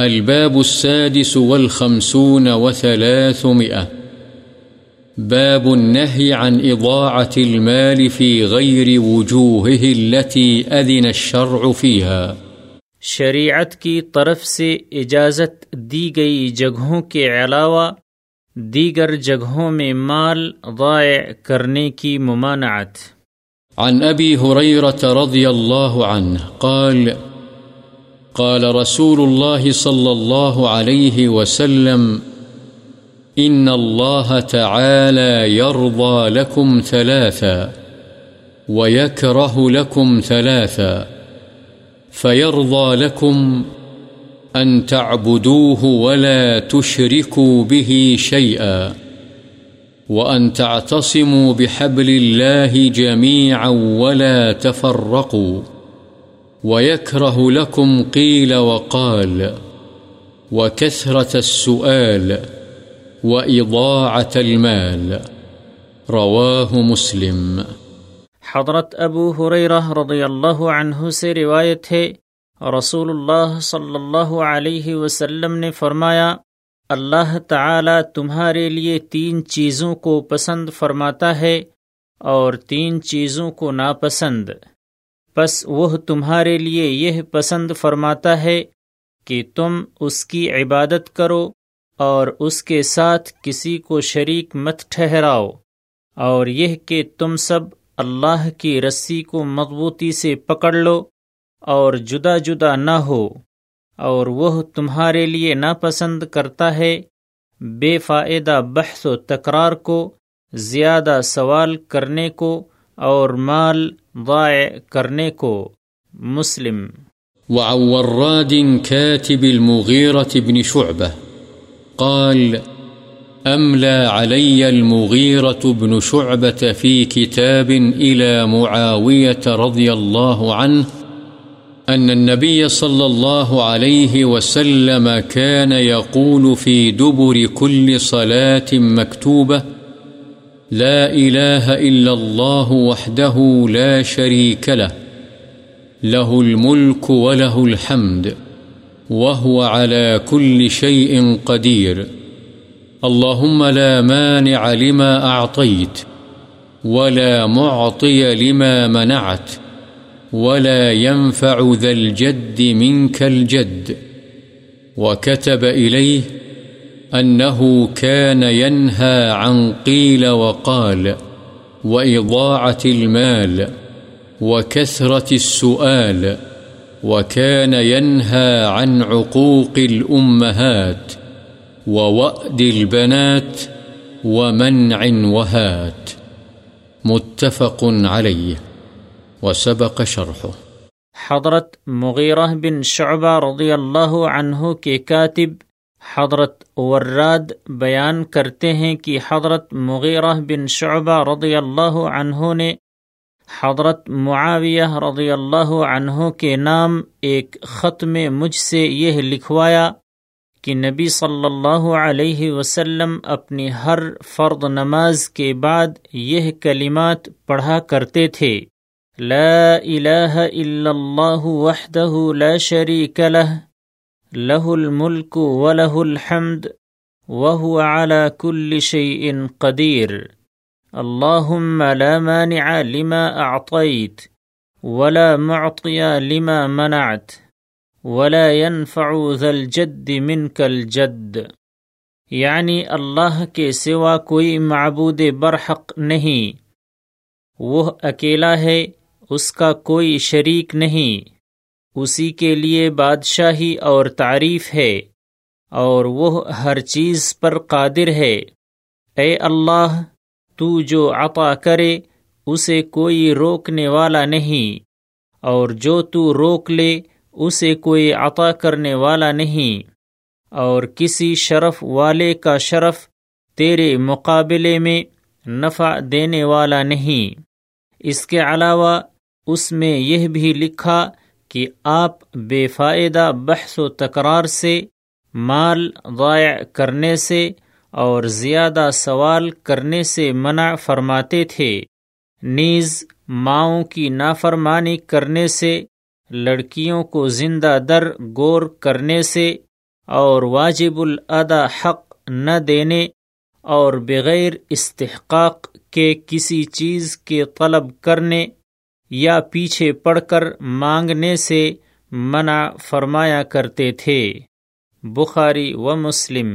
الباب السادس والخمسون وثلاثمئة باب النهي عن إضاعة المال في غير وجوهه التي أذن الشرع فيها۔ شریعت کی طرف سے اجازت دی گئی جگہوں کے علاوہ دیگر جگہوں میں مال ضائع کرنے کی ممانعت۔ عن أبي هريرة رضي الله عنه قال قال رسول الله صلى الله عليه وسلم إن الله تعالى يرضى لكم ثلاثا ويكره لكم ثلاثا فيرضى لكم أن تعبدوه ولا تشركوا به شيئا وأن تعتصموا بحبل الله جميعا ولا تفرقوا وَيَكْرَهُ لَكُمْ قِيلَ وَقَالَ وَكَثْرَةَ السُّؤَالِ وَإِضَاعَةَ الْمَالِ رواہ مسلم۔ حضرت ابو ہریرہ رضی اللہ عنہ سے روایت ہے رسول اللہ صلی اللہ علیہ وسلم نے فرمایا اللہ تعالی تمہارے لیے تین چیزوں کو پسند فرماتا ہے اور تین چیزوں کو ناپسند، پس وہ تمہارے لیے یہ پسند فرماتا ہے کہ تم اس کی عبادت کرو اور اس کے ساتھ کسی کو شریک مت ٹھہراؤ، اور یہ کہ تم سب اللہ کی رسی کو مضبوطی سے پکڑ لو اور جدا جدا نہ ہو، اور وہ تمہارے لیے ناپسند کرتا ہے بے فائدہ بحث و تکرار کو، زیادہ سوال کرنے کو اور مال ضائع کرنے کو۔ مسلم۔ وعن وراد كاتب المغيرة بن شعبة قال أملى علي المغيرة بن شعبة في كتاب إلى معاوية رضي الله عنه أن النبي صلى الله عليه وسلم كان يقول في دبر كل صلاة مكتوبة لا إله إلا الله وحده لا شريك له له الملك وله الحمد وهو على كل شيء قدير اللهم لا مانع لما أعطيت ولا معطي لما منعت ولا ينفع ذا الجد منك الجد وكتب إليه أنه كان ينهى عن قيل وقال وإضاعة المال وكثرة السؤال وكان ينهى عن عقوق الأمهات ووأد البنات ومنع وهات متفق عليه وسبق شرحه۔ حضرت مغیرہ بن شعبہ رضی اللہ عنہ کے کاتب حضرت وراد بیان کرتے ہیں کہ حضرت مغیرہ بن شعبہ رضی اللہ عنہ نے حضرت معاویہ رضی اللہ عنہ کے نام ایک خط میں مجھ سے یہ لکھوایا کہ نبی صلی اللہ علیہ وسلم اپنی ہر فرض نماز کے بعد یہ کلمات پڑھا کرتے تھے لا الہ الا اللہ وحدہ لا شریک لہ لہ الملک ولہ الحمد وہو علی کل شیء قدیر اللہم لا مانع لما اعطیت ولا معطی لما منعت ولا ينفع ذا الجد منک الجد، یعنی اللہ کے سوا کوئی معبود برحق نہیں، وہ اکیلا ہے، اس کا کوئی شریک نہیں، اسی کے لیے بادشاہی اور تعریف ہے، اور وہ ہر چیز پر قادر ہے۔ اے اللہ، تو جو عطا کرے اسے کوئی روکنے والا نہیں، اور جو تو روک لے اسے کوئی عطا کرنے والا نہیں، اور کسی شرف والے کا شرف تیرے مقابلے میں نفع دینے والا نہیں۔ اس کے علاوہ اس میں یہ بھی لکھا کہ آپ بے فائدہ بحث و تکرار سے، مال ضائع کرنے سے اور زیادہ سوال کرنے سے منع فرماتے تھے، نیز ماؤں کی نافرمانی کرنے سے، لڑکیوں کو زندہ در گور کرنے سے، اور واجب الادا حق نہ دینے اور بغیر استحقاق کے کسی چیز کے طلب کرنے یا پیچھے پڑ کر مانگنے سے منع فرمایا کرتے تھے۔ بخاری و مسلم۔